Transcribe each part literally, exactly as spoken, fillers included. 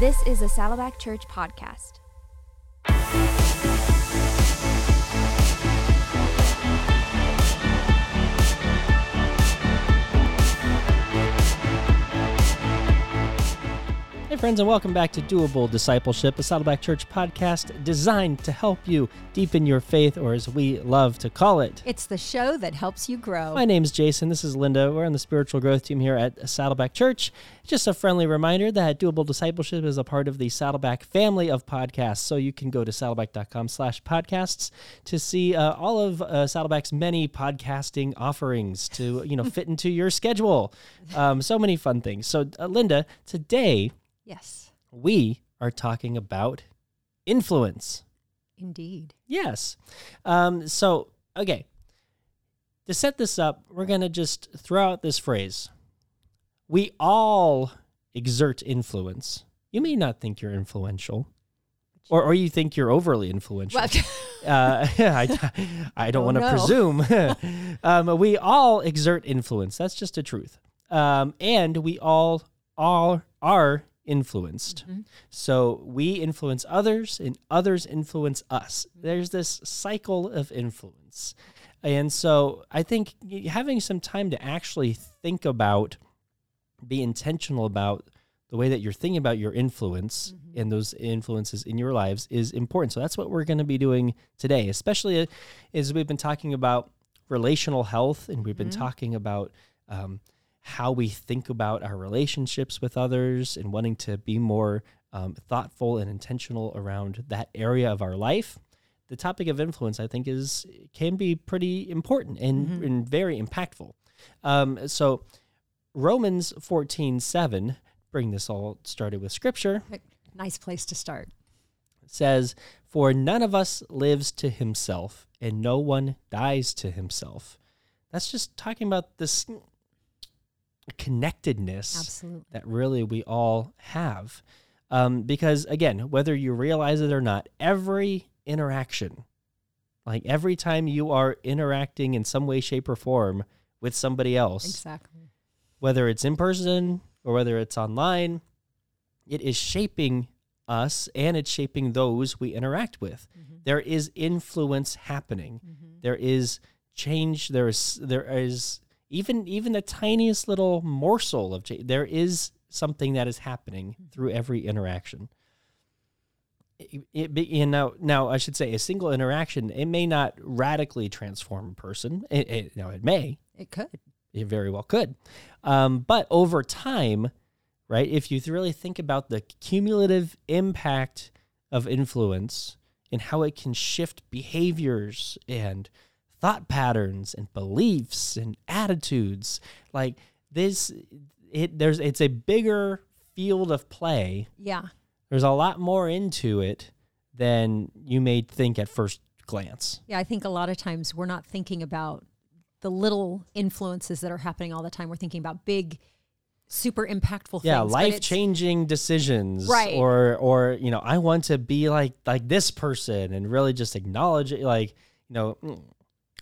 This is a Saddleback Church podcast. Hey friends, and welcome back to Doable Discipleship, a Saddleback Church podcast designed to help you deepen your faith, or as we love to call it, it's the show that helps you grow. My name's Jason. This is Linda. We're on the spiritual growth team here at Saddleback Church. Just a friendly reminder that Doable Discipleship is a part of the Saddleback family of podcasts, so you can go to saddleback.com slash podcasts to see uh, all of uh, Saddleback's many podcasting offerings to, you know, fit into your schedule. Um, so many fun things. So uh, Linda, today... Yes. We are talking about influence. Indeed. Yes. Um, so, okay, to set this up, we're going to just throw out this phrase. We all exert influence. You may not think you're influential, or or you think you're overly influential. Well, uh, I, I don't oh, want to no. presume. um, we all exert influence. That's just a truth. Um, and we all, all are influenced. Mm-hmm. So we influence others and others influence us. There's this cycle of influence. And so I think having some time to actually think about, be intentional about the way that you're thinking about your influence mm-hmm. and those influences in your lives is important. So that's what we're going to be doing today, especially as we've been talking about relational health and we've been mm-hmm. talking about, um, how we think about our relationships with others and wanting to be more um, thoughtful and intentional around that area of our life. The topic of influence, I think, is can be pretty important and, mm-hmm. and very impactful. Um, so Romans fourteen seven, bring this all started with scripture. Nice place to start. Says, "For none of us lives to himself, and no one dies to himself." That's just talking about this connectedness Absolutely. That really we all have. Um, because again, whether you realize it or not, every interaction, like every time you are interacting in some way, shape, or form with somebody else, exactly, whether it's in person or whether it's online, it is shaping us and it's shaping those we interact with. Mm-hmm. There is influence happening. Mm-hmm. There is change. There is, there is, Even even the tiniest little morsel of change, there is something that is happening through every interaction. It, it be, and now, now, I should say, a single interaction, it may not radically transform a person. It, it, now, it may. It could. It very well could. Um, but over time, right, if you really think about the cumulative impact of influence and how it can shift behaviors and thought patterns and beliefs and attitudes, like this, it there's it's a bigger field of play. Yeah, there's a lot more into it than you may think at first glance. Yeah, I think a lot of times we're not thinking about the little influences that are happening all the time. We're thinking about big, super impactful yeah, things. Yeah, life-changing decisions. Right. Or or you know, I want to be like like this person and really just acknowledge it. Like you know. Mm,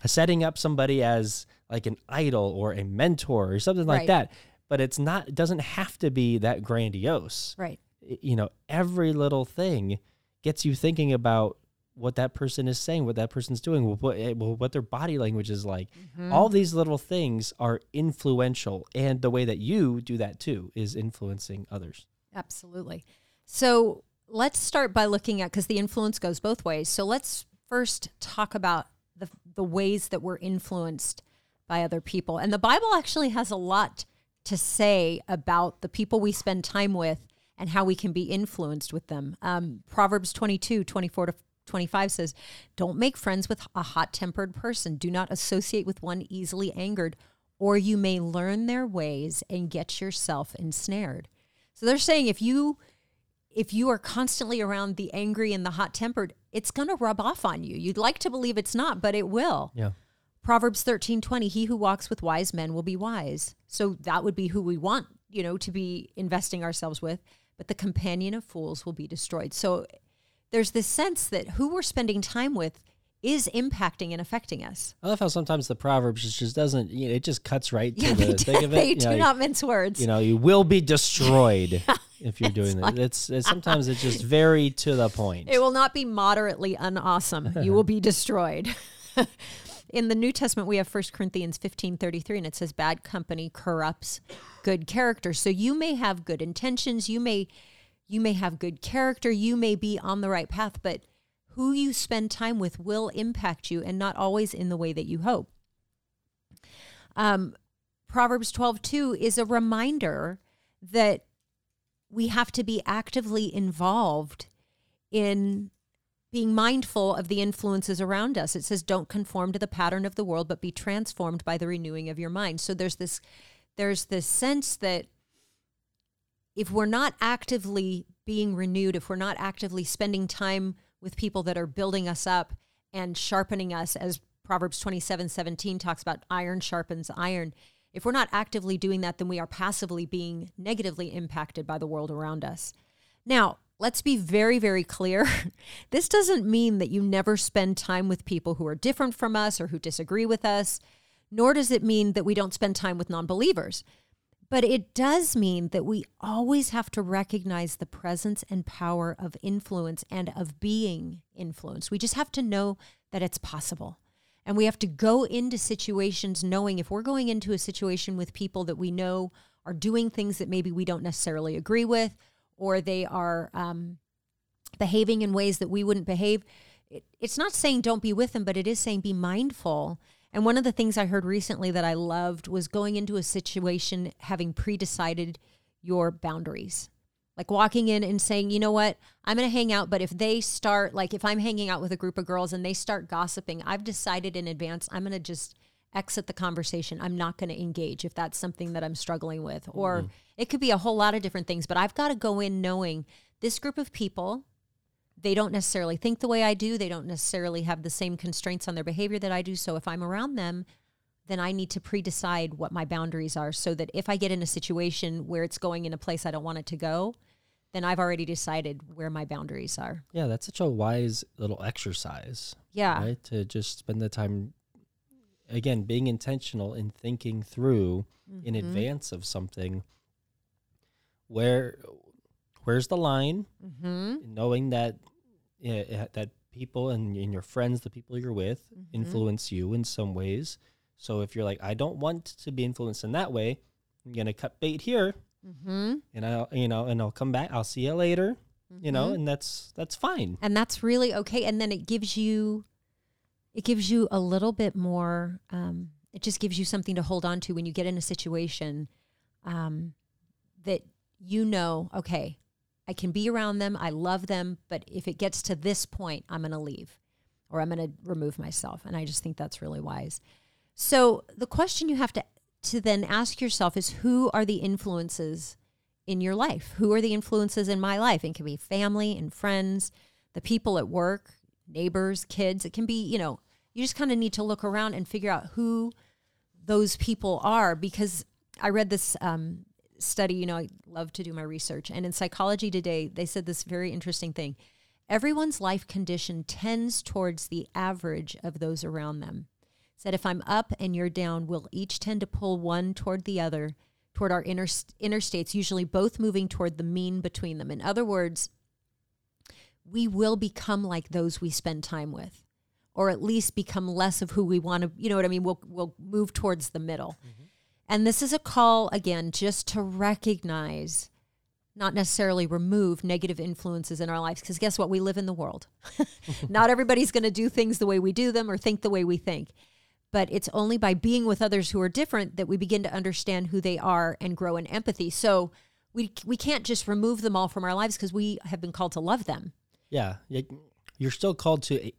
setting up somebody as like an idol or a mentor or something like right. that. But it's not, it doesn't have to be that grandiose. Right. You know, every little thing gets you thinking about what that person is saying, what that person's doing, what, what their body language is like. Mm-hmm. All these little things are influential. And the way that you do that too is influencing others. Absolutely. So let's start by looking at, because the influence goes both ways. So let's first talk about The, the ways that we're influenced by other people. And the Bible actually has a lot to say about the people we spend time with and how we can be influenced with them. Um, Proverbs twenty-two, twenty-four to twenty-five says, "Don't make friends with a hot-tempered person. Do not associate with one easily angered, or you may learn their ways and get yourself ensnared." So they're saying if you if you are constantly around the angry and the hot-tempered, it's going to rub off on you. You'd like to believe it's not, but it will. Yeah. Proverbs thirteen twenty, "He who walks with wise men will be wise." So that would be who we want, you know, to be investing ourselves with. But the companion of fools will be destroyed. So there's this sense that who we're spending time with is impacting and affecting us. I love how sometimes the Proverbs just, just doesn't, you know, it just cuts right to yeah, the thing do, of it. They you do know, not mince words. You know, you will be destroyed yeah, if you're doing that. It's, it's sometimes it's just very to the point. It will not be moderately unawesome. You will be destroyed. In the New Testament, we have First Corinthians fifteen thirty-three, and it says, bad company corrupts good character. So you may have good intentions. You may, you may have good character. You may be on the right path, but who you spend time with will impact you, and not always in the way that you hope. Um, Proverbs twelve two is a reminder that we have to be actively involved in being mindful of the influences around us. It says, don't conform to the pattern of the world, but be transformed by the renewing of your mind. So there's this, there's this sense that if we're not actively being renewed, if we're not actively spending time with people that are building us up and sharpening us, as Proverbs twenty-seven seventeen talks about, iron sharpens iron. If we're not actively doing that, then we are passively being negatively impacted by the world around us. Now, let's be very, very clear. This doesn't mean that you never spend time with people who are different from us or who disagree with us, nor does it mean that we don't spend time with non-believers. But it does mean that we always have to recognize the presence and power of influence and of being influenced. We just have to know that it's possible. And we have to go into situations knowing, if we're going into a situation with people that we know are doing things that maybe we don't necessarily agree with, or they are um, behaving in ways that we wouldn't behave. It, it's not saying don't be with them, but it is saying be mindful. And one of the things I heard recently that I loved was going into a situation having pre-decided your boundaries. Like walking in and saying, you know what, I'm going to hang out, but if they start, like if I'm hanging out with a group of girls and they start gossiping, I've decided in advance I'm going to just exit the conversation. I'm not going to engage if that's something that I'm struggling with. Or mm. it could be a whole lot of different things, but I've got to go in knowing this group of people, they don't necessarily think the way I do. They don't necessarily have the same constraints on their behavior that I do. So if I'm around them, then I need to pre-decide what my boundaries are, so that if I get in a situation where it's going in a place I don't want it to go, then I've already decided where my boundaries are. Yeah, that's such a wise little exercise. Yeah. Right? To just spend the time, again, being intentional in thinking through mm-hmm. in advance of something, where where's the line, mm-hmm. knowing that uh, that people and, and your friends, the people you're with, mm-hmm. influence you in some ways. So if you're like, I don't want to be influenced in that way, I'm going to cut bait here, mm-hmm. and I'll, you know, and I'll come back. I'll see you later, mm-hmm. you know, and that's, that's fine. And that's really okay. And then it gives you, it gives you a little bit more, um, it just gives you something to hold on to when you get in a situation, um, that you know, okay, I can be around them, I love them, but if it gets to this point, I'm going to leave or I'm going to remove myself. And I just think that's really wise. So the question you have to to then ask yourself is, who are the influences in your life? Who are the influences in my life? It can be family and friends, the people at work, neighbors, kids. It can be, you know, you just kind of need to look around and figure out who those people are. Because I read this um study, you know, I love to do my research. And in Psychology Today, they said this very interesting thing. Everyone's life condition tends towards the average of those around them. It said, if I'm up and you're down, we'll each tend to pull one toward the other, toward our inner, inner states, usually both moving toward the mean between them. In other words, we will become like those we spend time with, or at least become less of who we want to, you know what I mean? We'll, we'll move towards the middle. Mm-hmm. And this is a call, again, just to recognize, not necessarily remove, negative influences in our lives. Because guess what? We live in the world. Not everybody's going to do things the way we do them or think the way we think. But it's only by being with others who are different that we begin to understand who they are and grow in empathy. So we we can't just remove them all from our lives, because we have been called to love them. Yeah. You're still called to a,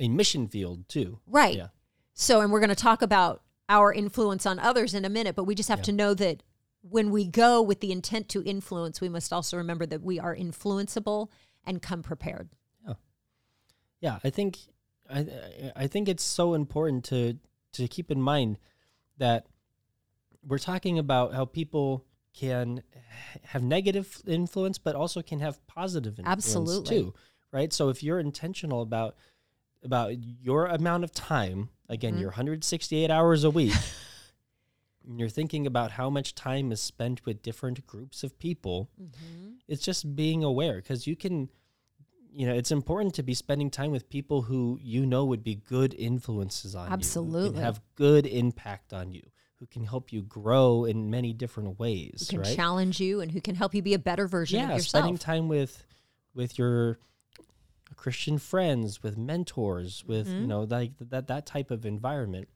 a mission field too. Right. Yeah. So, and we're going to talk about our influence on others in a minute, but we just have yeah. to know that when we go with the intent to influence, we must also remember that we are influenceable and come prepared. Yeah, yeah. I think I I think it's so important to to keep in mind that we're talking about how people can have negative influence, but also can have positive influence Absolutely. too, right? So if you're intentional about about your amount of time, again, mm-hmm. your one hundred sixty-eight hours a week, and you're thinking about how much time is spent with different groups of people, mm-hmm. it's just being aware, because you can, you know, it's important to be spending time with people who you know would be good influences on Absolutely. You. Absolutely. Have good impact on you, who can help you grow in many different ways, who can right? challenge you and who can help you be a better version yeah, of yourself. Spending time with with your Christian friends, with mentors, with, mm-hmm. you know, like that that type of environment.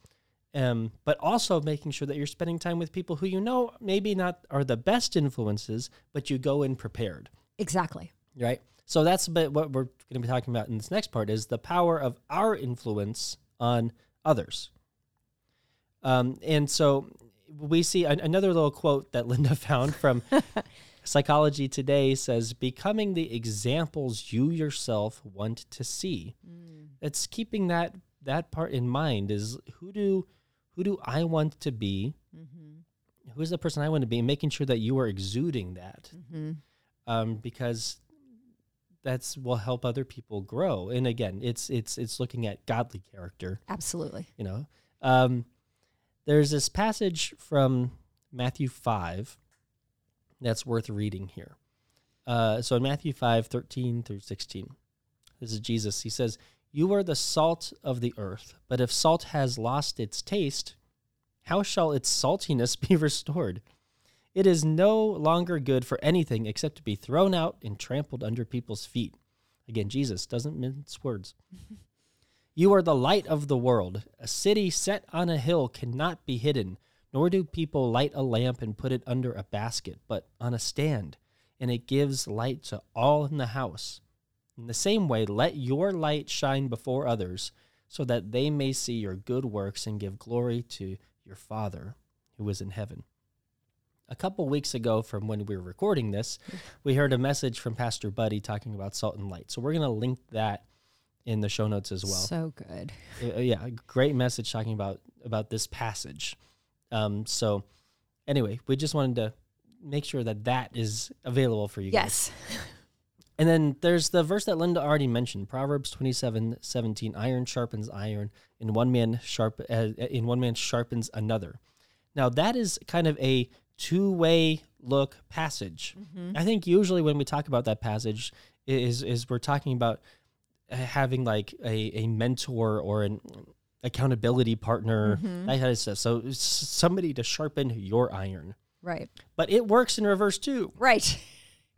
Um, but also making sure that you're spending time with people who, you know, maybe not are the best influences, but you go in prepared. Exactly. Right? So that's what we're going to be talking about in this next part, is the power of our influence on others. Um, and so we see an, another little quote that Linda found from Psychology Today says, becoming the examples you yourself want to see. Mm. It's keeping that that part in mind, is who do who do I want to be? Mm-hmm. Who is the person I want to be? And making sure that you are exuding that, mm-hmm. um, because that's will help other people grow. And again, it's it's it's looking at godly character. Absolutely. You know, um, there's this passage from Matthew five that's worth reading here. Uh, so in Matthew five, thirteen through sixteen, this is Jesus. He says, you are the salt of the earth, but if salt has lost its taste, how shall its saltiness be restored? It is no longer good for anything except to be thrown out and trampled under people's feet. Again, Jesus doesn't mince words. You are the light of the world. A city set on a hill cannot be hidden, nor do people light a lamp and put it under a basket, but on a stand, and it gives light to all in the house. In the same way, let your light shine before others, so that they may see your good works and give glory to your Father who is in heaven. A couple weeks ago from when we were recording this, we heard a message from Pastor Buddy talking about salt and light. So we're going to link that in the show notes as well. So good. Uh, yeah, great message talking about, about this passage. Um, so anyway, we just wanted to make sure that that is available for you yes. guys. Yes. And then there's the verse that Linda already mentioned, Proverbs twenty-seven seventeen, iron sharpens iron, and one man sharp uh, in one man sharpens another. Now that is kind of a two-way look passage. Mm-hmm. I think usually when we talk about that passage is is we're talking about having like a, a mentor or an accountability partner, mm-hmm. that kind of stuff. So it's somebody to sharpen your iron. Right. But it works in reverse too. Right.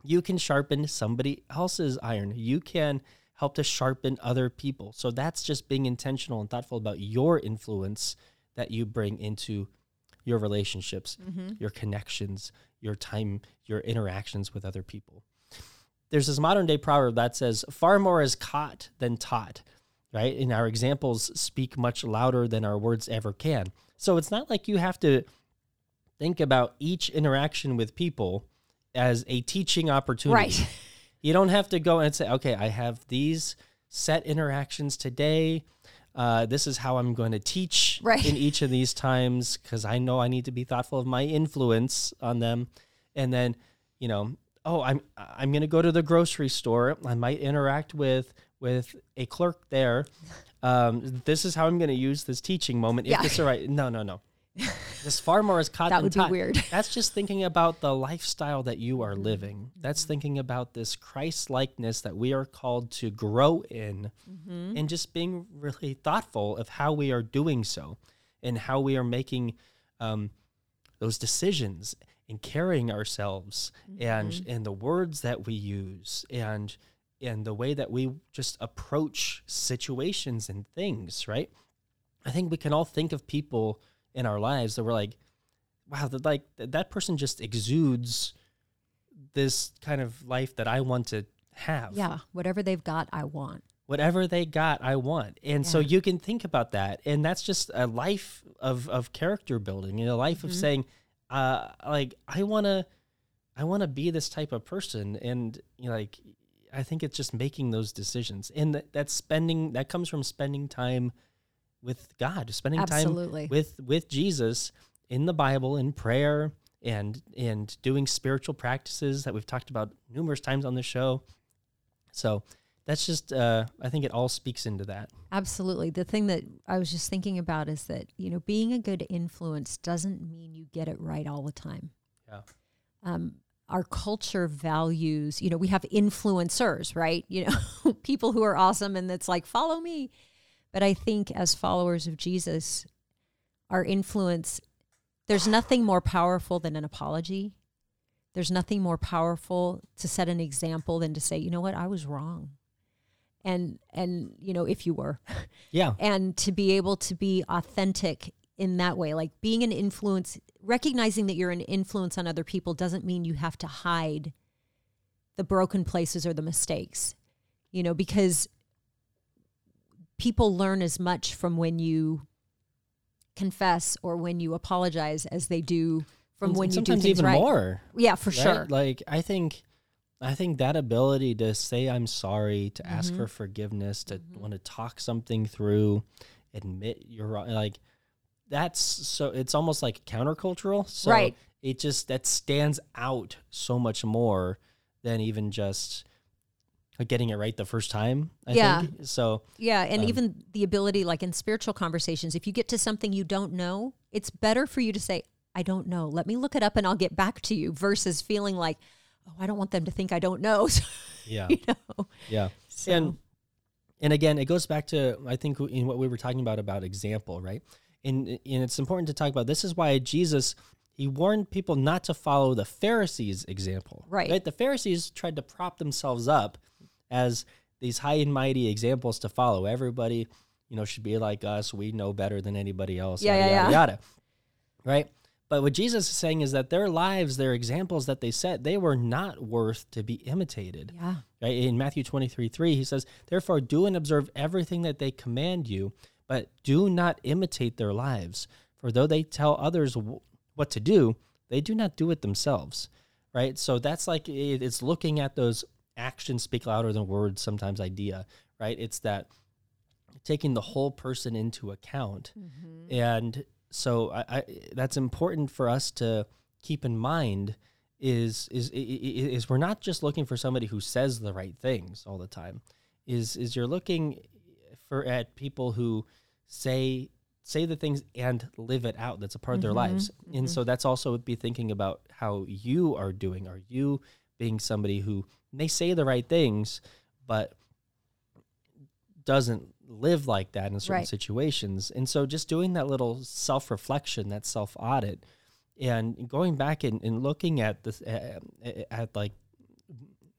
You can sharpen somebody else's iron. You can help to sharpen other people. So that's just being intentional and thoughtful about your influence that you bring into your relationships, mm-hmm. your connections, your time, your interactions with other people. There's this modern day proverb that says, far more is caught than taught, right? And our examples speak much louder than our words ever can. So it's not like you have to think about each interaction with people as a teaching opportunity. Right. You don't have to go and say, okay, I have these set interactions today. Uh, this is how I'm going to teach right. in each of these times, because I know I need to be thoughtful of my influence on them. And then, you know, oh, I'm I'm going to go to the grocery store. I might interact with with a clerk there. Um, this is how I'm going to use this teaching moment. Yeah. If it's all right. No, no, no. This far more is caught that would taught. Be weird. That's just thinking about the lifestyle that you are living. That's mm-hmm. thinking about this Christ-likeness that we are called to grow in, mm-hmm. and just being really thoughtful of how we are doing so and how we are making um, those decisions and carrying ourselves, mm-hmm. and and the words that we use and and the way that we just approach situations and things, right? I think we can all think of people in our lives that we're like, wow, that like that person just exudes this kind of life that I want to have. Yeah, whatever they've got, I want. Whatever they got, I want. And yeah. so you can think about that, and that's just a life of of character building, and a life mm-hmm. of saying, uh, like I wanna, I wanna be this type of person, and you know, like I think it's just making those decisions, and that that's spending that comes from spending time with God, spending Absolutely. Time with, with Jesus in the Bible, in prayer, and and doing spiritual practices that we've talked about numerous times on the show. So that's just, uh, I think it all speaks into that. Absolutely. The thing that I was just thinking about is that, you know, being a good influence doesn't mean you get it right all the time. Yeah. Um, our culture values, you know, we have influencers, right? You know, people who are awesome and it's like, follow me. But I think as followers of Jesus, our influence, there's nothing more powerful than an apology. There's nothing more powerful to set an example than to say, you know what, I was wrong. And, and you know, if you were. Yeah. And to be able to be authentic in that way, like being an influence, recognizing that you're an influence on other people doesn't mean you have to hide the broken places or the mistakes, you know, because people learn as much from when you confess or when you apologize as they do from when you do things even right. More. Yeah, for right? sure. Like I think, I think that ability to say I'm sorry, to mm-hmm. ask for forgiveness, to mm-hmm. want to talk something through, admit you're wrong, like that's so. It's almost like countercultural. So right. It just that stands out so much more than even just getting it right the first time. I yeah. think. So yeah, and um, even the ability, like in spiritual conversations, if you get to something you don't know, it's better for you to say, I don't know. Let me look it up and I'll get back to you versus feeling like, oh, I don't want them to think I don't know. Yeah. You know? Yeah. So. And, and again, it goes back to, I think in what we were talking about, about example, right? And, and it's important to talk about, this is why Jesus, he warned people not to follow the Pharisees' example. Right. right? The Pharisees tried to prop themselves up as these high and mighty examples to follow. Everybody, you know, should be like us. We know better than anybody else. Yeah, yada, yeah, yada, yeah. yada. Right? But what Jesus is saying is that their lives, their examples that they set, they were not worth to be imitated. Yeah. Right? In Matthew twenty-three, three, he says, therefore do and observe everything that they command you, but do not imitate their lives. For though they tell others w- what to do, they do not do it themselves. Right? So that's like, it, it's looking at those actions speak louder than words, sometimes idea, right? It's that taking the whole person into account. Mm-hmm. And so I, I, that's important for us to keep in mind is, is, is, is we're not just looking for somebody who says the right things all the time, is, is you're looking for at people who say, say the things and live it out. That's a part mm-hmm. of their lives. Mm-hmm. And so that's also be thinking about how you are doing. Are you being somebody who may say the right things, but doesn't live like that in certain right. situations. And so just doing that little self-reflection, that self-audit, and going back and, and looking at this, uh, at like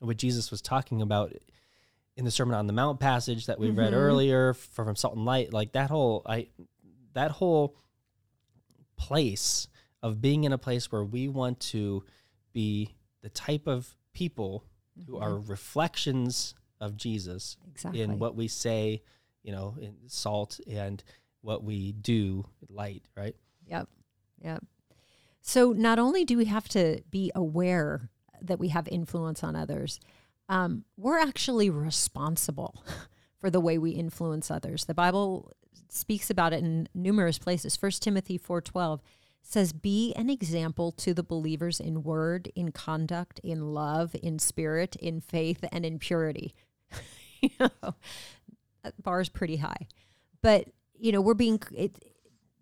what Jesus was talking about in the Sermon on the Mount passage that we mm-hmm. read earlier from Salt and Light, like that whole, I, that whole place of being in a place where we want to be the type of people mm-hmm. who are reflections of Jesus exactly. in what we say, you know, in salt and what we do, light, right? Yep, yep. So not only do we have to be aware that we have influence on others, um, we're actually responsible for the way we influence others. The Bible speaks about it in numerous places. First Timothy four twelve says, be an example to the believers in word, in conduct, in love, in spirit, in faith, and in purity. You know, that bar is pretty high. But, you know, we're being, it,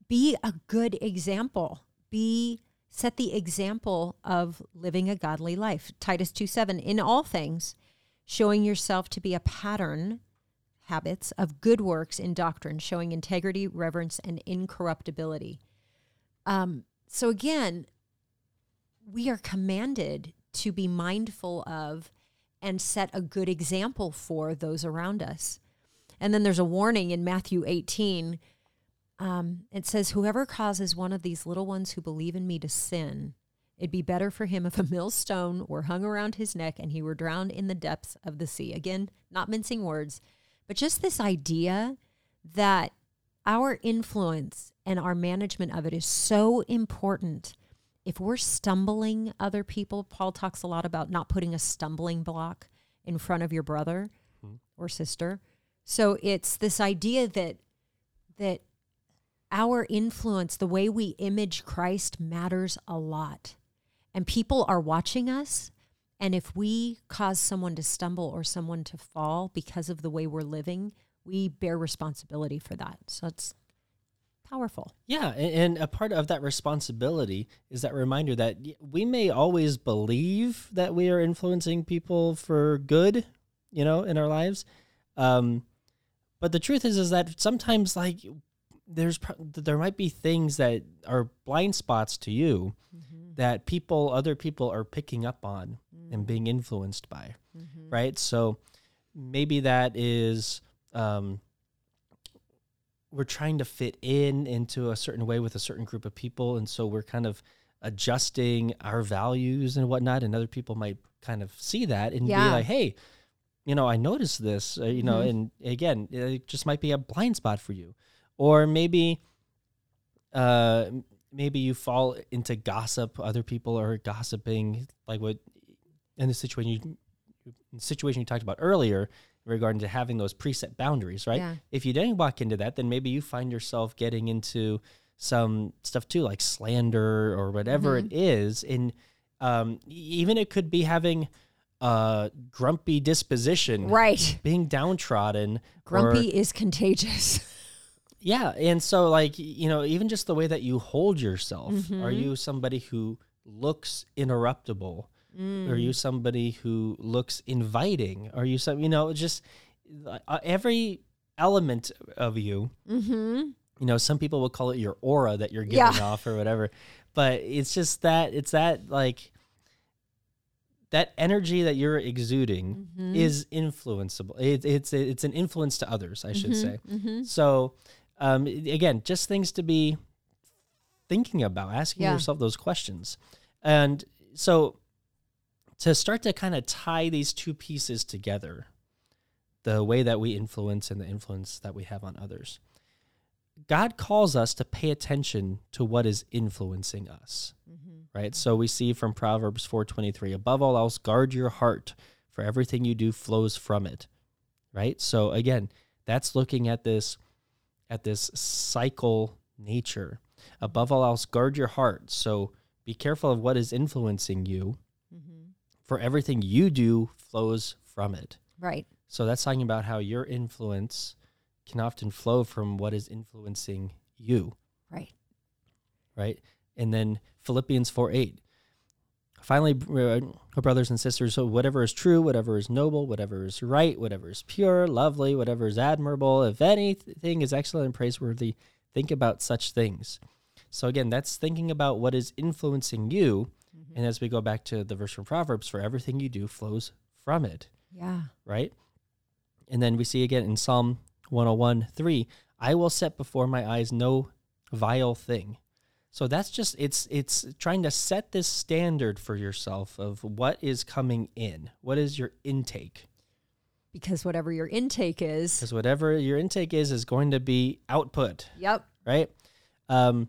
be a good example. Be, set the example of living a godly life. Titus two seven, in all things, showing yourself to be a pattern, habits of good works in doctrine, showing integrity, reverence, and incorruptibility. Um, so again, we are commanded to be mindful of and set a good example for those around us. And then there's a warning in Matthew eighteen. Um, it says, whoever causes one of these little ones who believe in me to sin, it'd be better for him if a millstone were hung around his neck and he were drowned in the depths of the sea. Again, not mincing words, but just this idea that our influence and our management of it is so important. If we're stumbling other people, Paul talks a lot about not putting a stumbling block in front of your brother mm-hmm. or sister. So it's this idea that that our influence, the way we image Christ, matters a lot. And people are watching us And if we cause someone to stumble or someone to fall because of the way we're living, we bear responsibility for that. So it's powerful. Yeah, and a part of that responsibility is that reminder that we may always believe that we are influencing people for good, you know, in our lives. Um, but the truth is, is that sometimes, like, there's there might be things that are blind spots to you mm-hmm. that people, other people are picking up on mm-hmm. and being influenced by, mm-hmm. right? So maybe that is... Um, we're trying to fit in into a certain way with a certain group of people. And so we're kind of adjusting our values and whatnot. And other people might kind of see that and yeah. be like, hey, you know, I noticed this, uh, you mm-hmm. know, and again, it just might be a blind spot for you. Or maybe, uh, maybe you fall into gossip. Other people are gossiping, like what in the situation you, in the situation you talked about earlier, regarding to having those preset boundaries, right? Yeah. If you didn't walk into that, then maybe you find yourself getting into some stuff too, like slander or whatever mm-hmm. it is. And um, even it could be having a grumpy disposition, right? Being downtrodden. Grumpy or, is contagious. Yeah. And so, like, you know, even just the way that you hold yourself, mm-hmm. are you somebody who looks interruptible? Mm. Are you somebody who looks inviting? Are you some, you know, just uh, every element of you, mm-hmm. you know, some people will call it your aura that you're giving yeah. off or whatever, but it's just that, it's that like that energy that you're exuding mm-hmm. is influenceable. It, it's, it's an influence to others, I should mm-hmm. say. Mm-hmm. So um, again, just things to be thinking about, asking yeah. yourself those questions. And so, to start to kind of tie these two pieces together, the way that we influence and the influence that we have on others, God calls us to pay attention to what is influencing us, mm-hmm. right? So we see from Proverbs four twenty-three, above all else, guard your heart, for everything you do flows from it, right? So again, that's looking at this, at this cycle nature. Above all else, guard your heart. So be careful of what is influencing you. For everything you do flows from it. Right. So that's talking about how your influence can often flow from what is influencing you. Right. Right. And then Philippians four eight. Finally, brothers and sisters, so whatever is true, whatever is noble, whatever is right, whatever is pure, lovely, whatever is admirable, if anything is excellent and praiseworthy, think about such things. So again, that's thinking about what is influencing you. And as we go back to the verse from Proverbs, for everything you do flows from it. Yeah. Right? And then we see again in Psalm one oh one, three, I will set before my eyes no vile thing. So that's just, it's it's trying to set this standard for yourself of what is coming in. What is your intake? Because whatever your intake is. Because whatever your intake is, is going to be output. Yep. Right? Um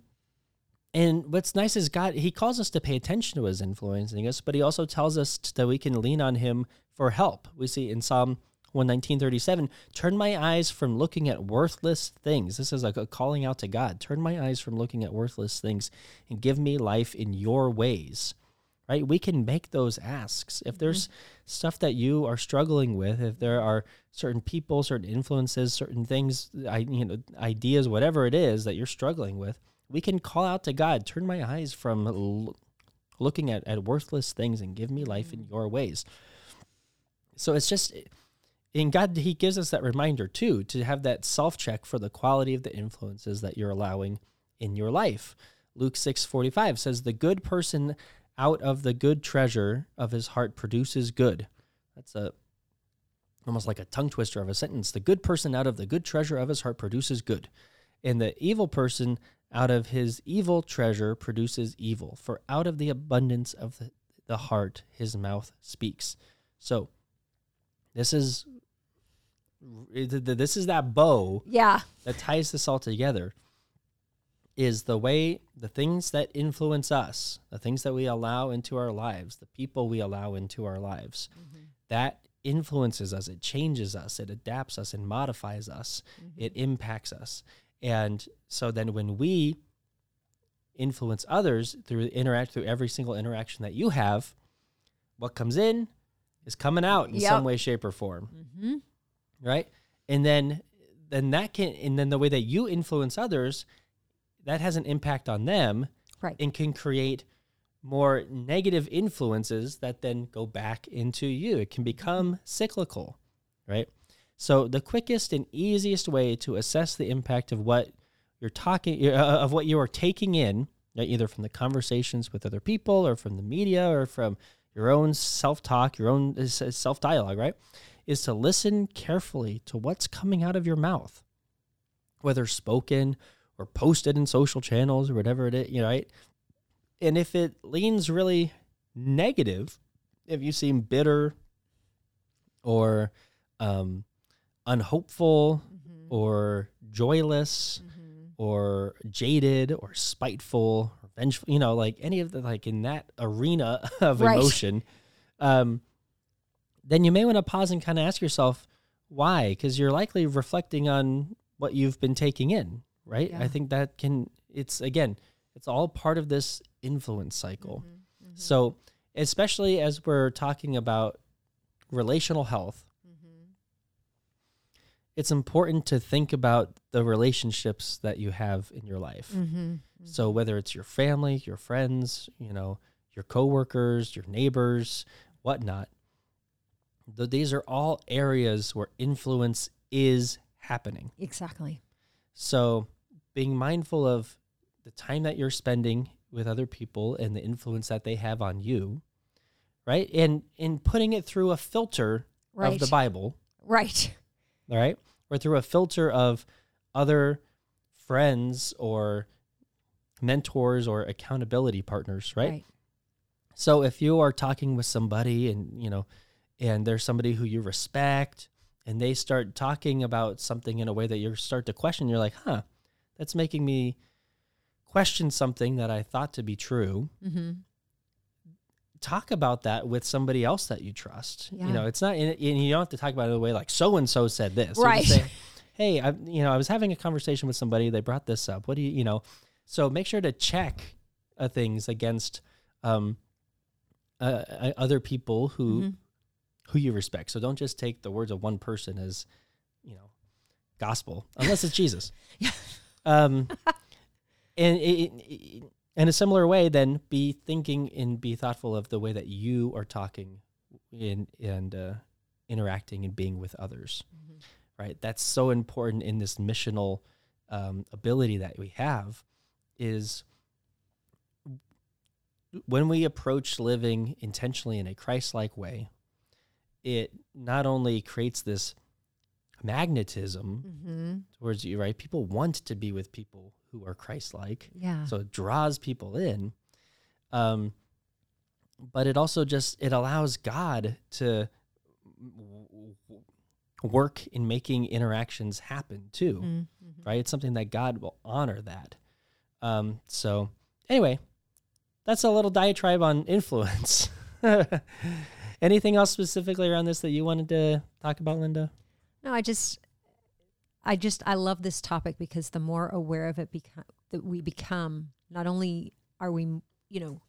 And what's nice is God, he calls us to pay attention to his influencing us, but he also tells us that we can lean on him for help. We see in Psalm one nineteen, thirty-seven, turn my eyes from looking at worthless things. This is like a calling out to God. Turn my eyes from looking at worthless things and give me life in your ways, right? We can make those asks. If mm-hmm. there's stuff that you are struggling with, if there are certain people, certain influences, certain things, you know, ideas, whatever it is that you're struggling with, we can call out to God, turn my eyes from l- looking at, at worthless things and give me life mm-hmm. in your ways. So it's just, in God, he gives us that reminder too, to have that self-check for the quality of the influences that you're allowing in your life. Luke six forty-five says, the good person out of the good treasure of his heart produces good. That's a almost like a tongue twister of a sentence. The good person out of the good treasure of his heart produces good. And the evil person out of his evil treasure produces evil, for out of the abundance of the, the heart his mouth speaks. So this is this is that bow yeah. that ties this all together, is the way, the things that influence us, the things that we allow into our lives, the people we allow into our lives, mm-hmm. that influences us, it changes us, it adapts us and modifies us, mm-hmm. it impacts us. And so then when we influence others through interact through every single interaction that you have, what comes in is coming out in yep. some way, shape, or form. Mm-hmm. Right? And then then that can and then the way that you influence others, that has an impact on them, right? And can create more negative influences that then go back into you. It can become cyclical, right? So the quickest and easiest way to assess the impact of what you're talking, uh, of what you are taking in, right, either from the conversations with other people or from the media or from your own self-talk, your own self-dialogue, right, is to listen carefully to what's coming out of your mouth, whether spoken or posted in social channels or whatever it is, you know, right? And if it leans really negative, if you seem bitter or um, unhopeful mm-hmm. or joyless mm-hmm. or jaded or spiteful or vengeful, you know, like any of the, like in that arena of right. emotion, um, then you may want to pause and kind of ask yourself why, because you're likely reflecting on what you've been taking in, right? Yeah. I think that can, it's again, it's all part of this influence cycle. Mm-hmm, mm-hmm. So especially as we're talking about relational health, mm-hmm. it's important to think about the relationships that you have in your life. Mm-hmm, mm-hmm. So whether it's your family, your friends, you know, your coworkers, your neighbors, whatnot, th- these are all areas where influence is happening. Exactly. So being mindful of the time that you're spending with other people and the influence that they have on you, right? And in putting it through a filter right. of the Bible. Right. All right? Or through a filter of other friends or mentors or accountability partners, right? right? So if you are talking with somebody and, you know, and there's somebody who you respect and they start talking about something in a way that you start to question, you're like, huh, that's making me question something that I thought to be true. Mm-hmm. Talk about that with somebody else that you trust. Yeah. You know, it's not, and you don't have to talk about it in a way like so and so said this. Right. So you say, hey, I, you know, I was having a conversation with somebody. They brought this up. What do you, you know? So make sure to check uh, things against um, uh, other people who mm-hmm. who you respect. So don't just take the words of one person as, you know, gospel, unless it's Jesus. Yeah. Um, And it, it, in a similar way, then be thinking and be thoughtful of the way that you are talking in, and uh, interacting and being with others, mm-hmm. right? That's so important in this missional um, ability that we have is when we approach living intentionally in a Christ-like way, it not only creates this magnetism mm-hmm. towards you, right? People want to be with people who are Christ-like. Yeah. So it draws people in. Um, but it also just, it allows God to w- w- work in making interactions happen too, mm-hmm. right? It's something that God will honor that. Um, so anyway, that's a little diatribe on influence. Anything else specifically around this that you wanted to talk about, Linda? No, I just... I just, I love this topic because the more aware of it beca- that we become, not only are we, you know,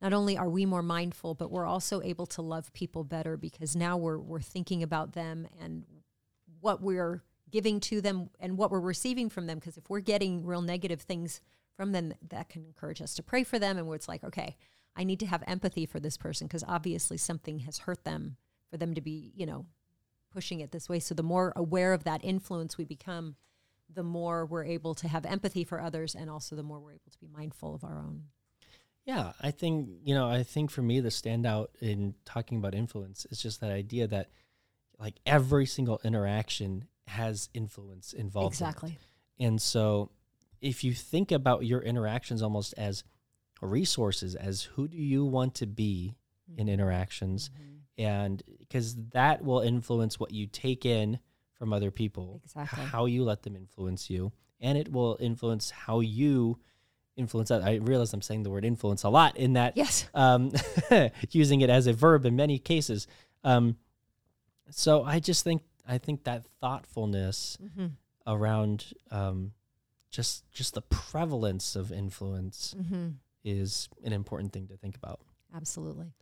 not only are we more mindful, but we're also able to love people better because now we're we're thinking about them and what we're giving to them and what we're receiving from them. Because if we're getting real negative things from them, that can encourage us to pray for them. And where it's like, okay, I need to have empathy for this person because obviously something has hurt them for them to be, you know, pushing it this way. So the more aware of that influence we become, the more we're able to have empathy for others and also the more we're able to be mindful of our own. Yeah, I think, you know, I think for me the standout in talking about influence is just that idea that like every single interaction has influence involved. Exactly. In it. And so if you think about your interactions almost as resources, as who do you want to be mm-hmm. in interactions, mm-hmm. and because that will influence what you take in from other people, exactly. how you let them influence you, and it will influence how you influence that. I realize I'm saying the word influence a lot in that, yes. um, using it as a verb in many cases. Um, so I just think, I think that thoughtfulness mm-hmm. around um, just, just the prevalence of influence mm-hmm. is an important thing to think about. Absolutely.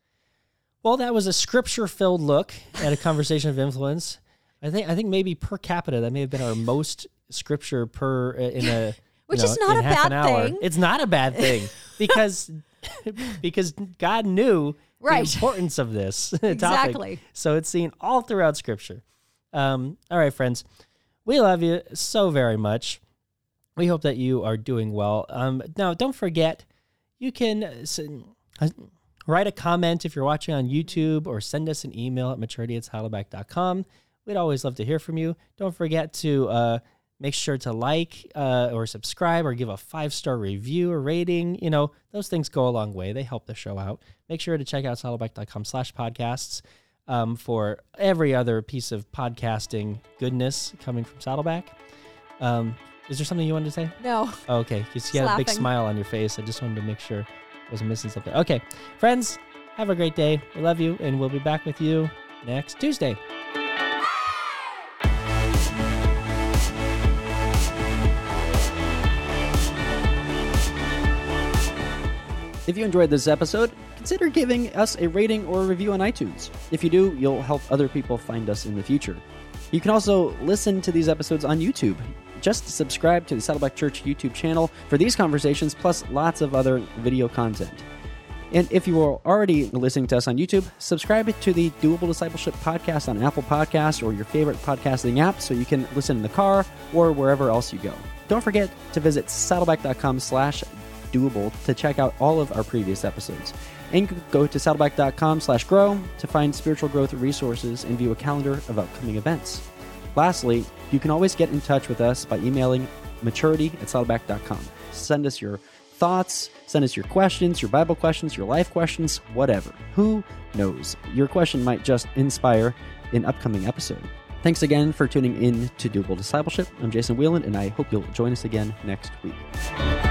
Well, that was a scripture-filled look at a conversation of influence. I think I think maybe per capita, that may have been our most scripture per uh, in a which you know, is not a bad thing. It's not a bad thing because because God knew right. the importance of this exactly. topic. So it's seen all throughout Scripture. Um, all right, friends, we love you so very much. We hope that you are doing well. Um, now, don't forget, you can uh, write a comment if you're watching on YouTube or send us an email at maturity at saddleback dot com. We'd always love to hear from you. Don't forget to uh, make sure to like uh, or subscribe or give a five-star review or rating. You know, those things go a long way. They help the show out. Make sure to check out saddleback dot com slash podcasts um, for every other piece of podcasting goodness coming from Saddleback. Um, is there something you wanted to say? No. Oh, okay. You see, you had a big smile on your face. I just wanted to make sure I wasn't missing something. Okay. Friends, have a great day. We love you, and we'll be back with you next Tuesday. If you enjoyed this episode, consider giving us a rating or a review on iTunes. If you do, you'll help other people find us in the future. You can also listen to these episodes on YouTube. Just subscribe to the Saddleback Church YouTube channel for these conversations, plus lots of other video content. And if you are already listening to us on YouTube, subscribe to the Doable Discipleship podcast on Apple Podcasts or your favorite podcasting app so you can listen in the car or wherever else you go. Don't forget to visit saddleback dot com slash doable to check out all of our previous episodes, and go to saddleback dot com slash grow to find spiritual growth resources and view a calendar of upcoming events. Lastly, you can always get in touch with us by emailing maturity at saddleback dot com. Send us your thoughts, send us your questions, your Bible questions, your life questions, whatever. Who knows? Your question might just inspire an upcoming episode. Thanks again for tuning in to Doable Discipleship. I'm Jason Wieland, and I hope you'll join us again next week.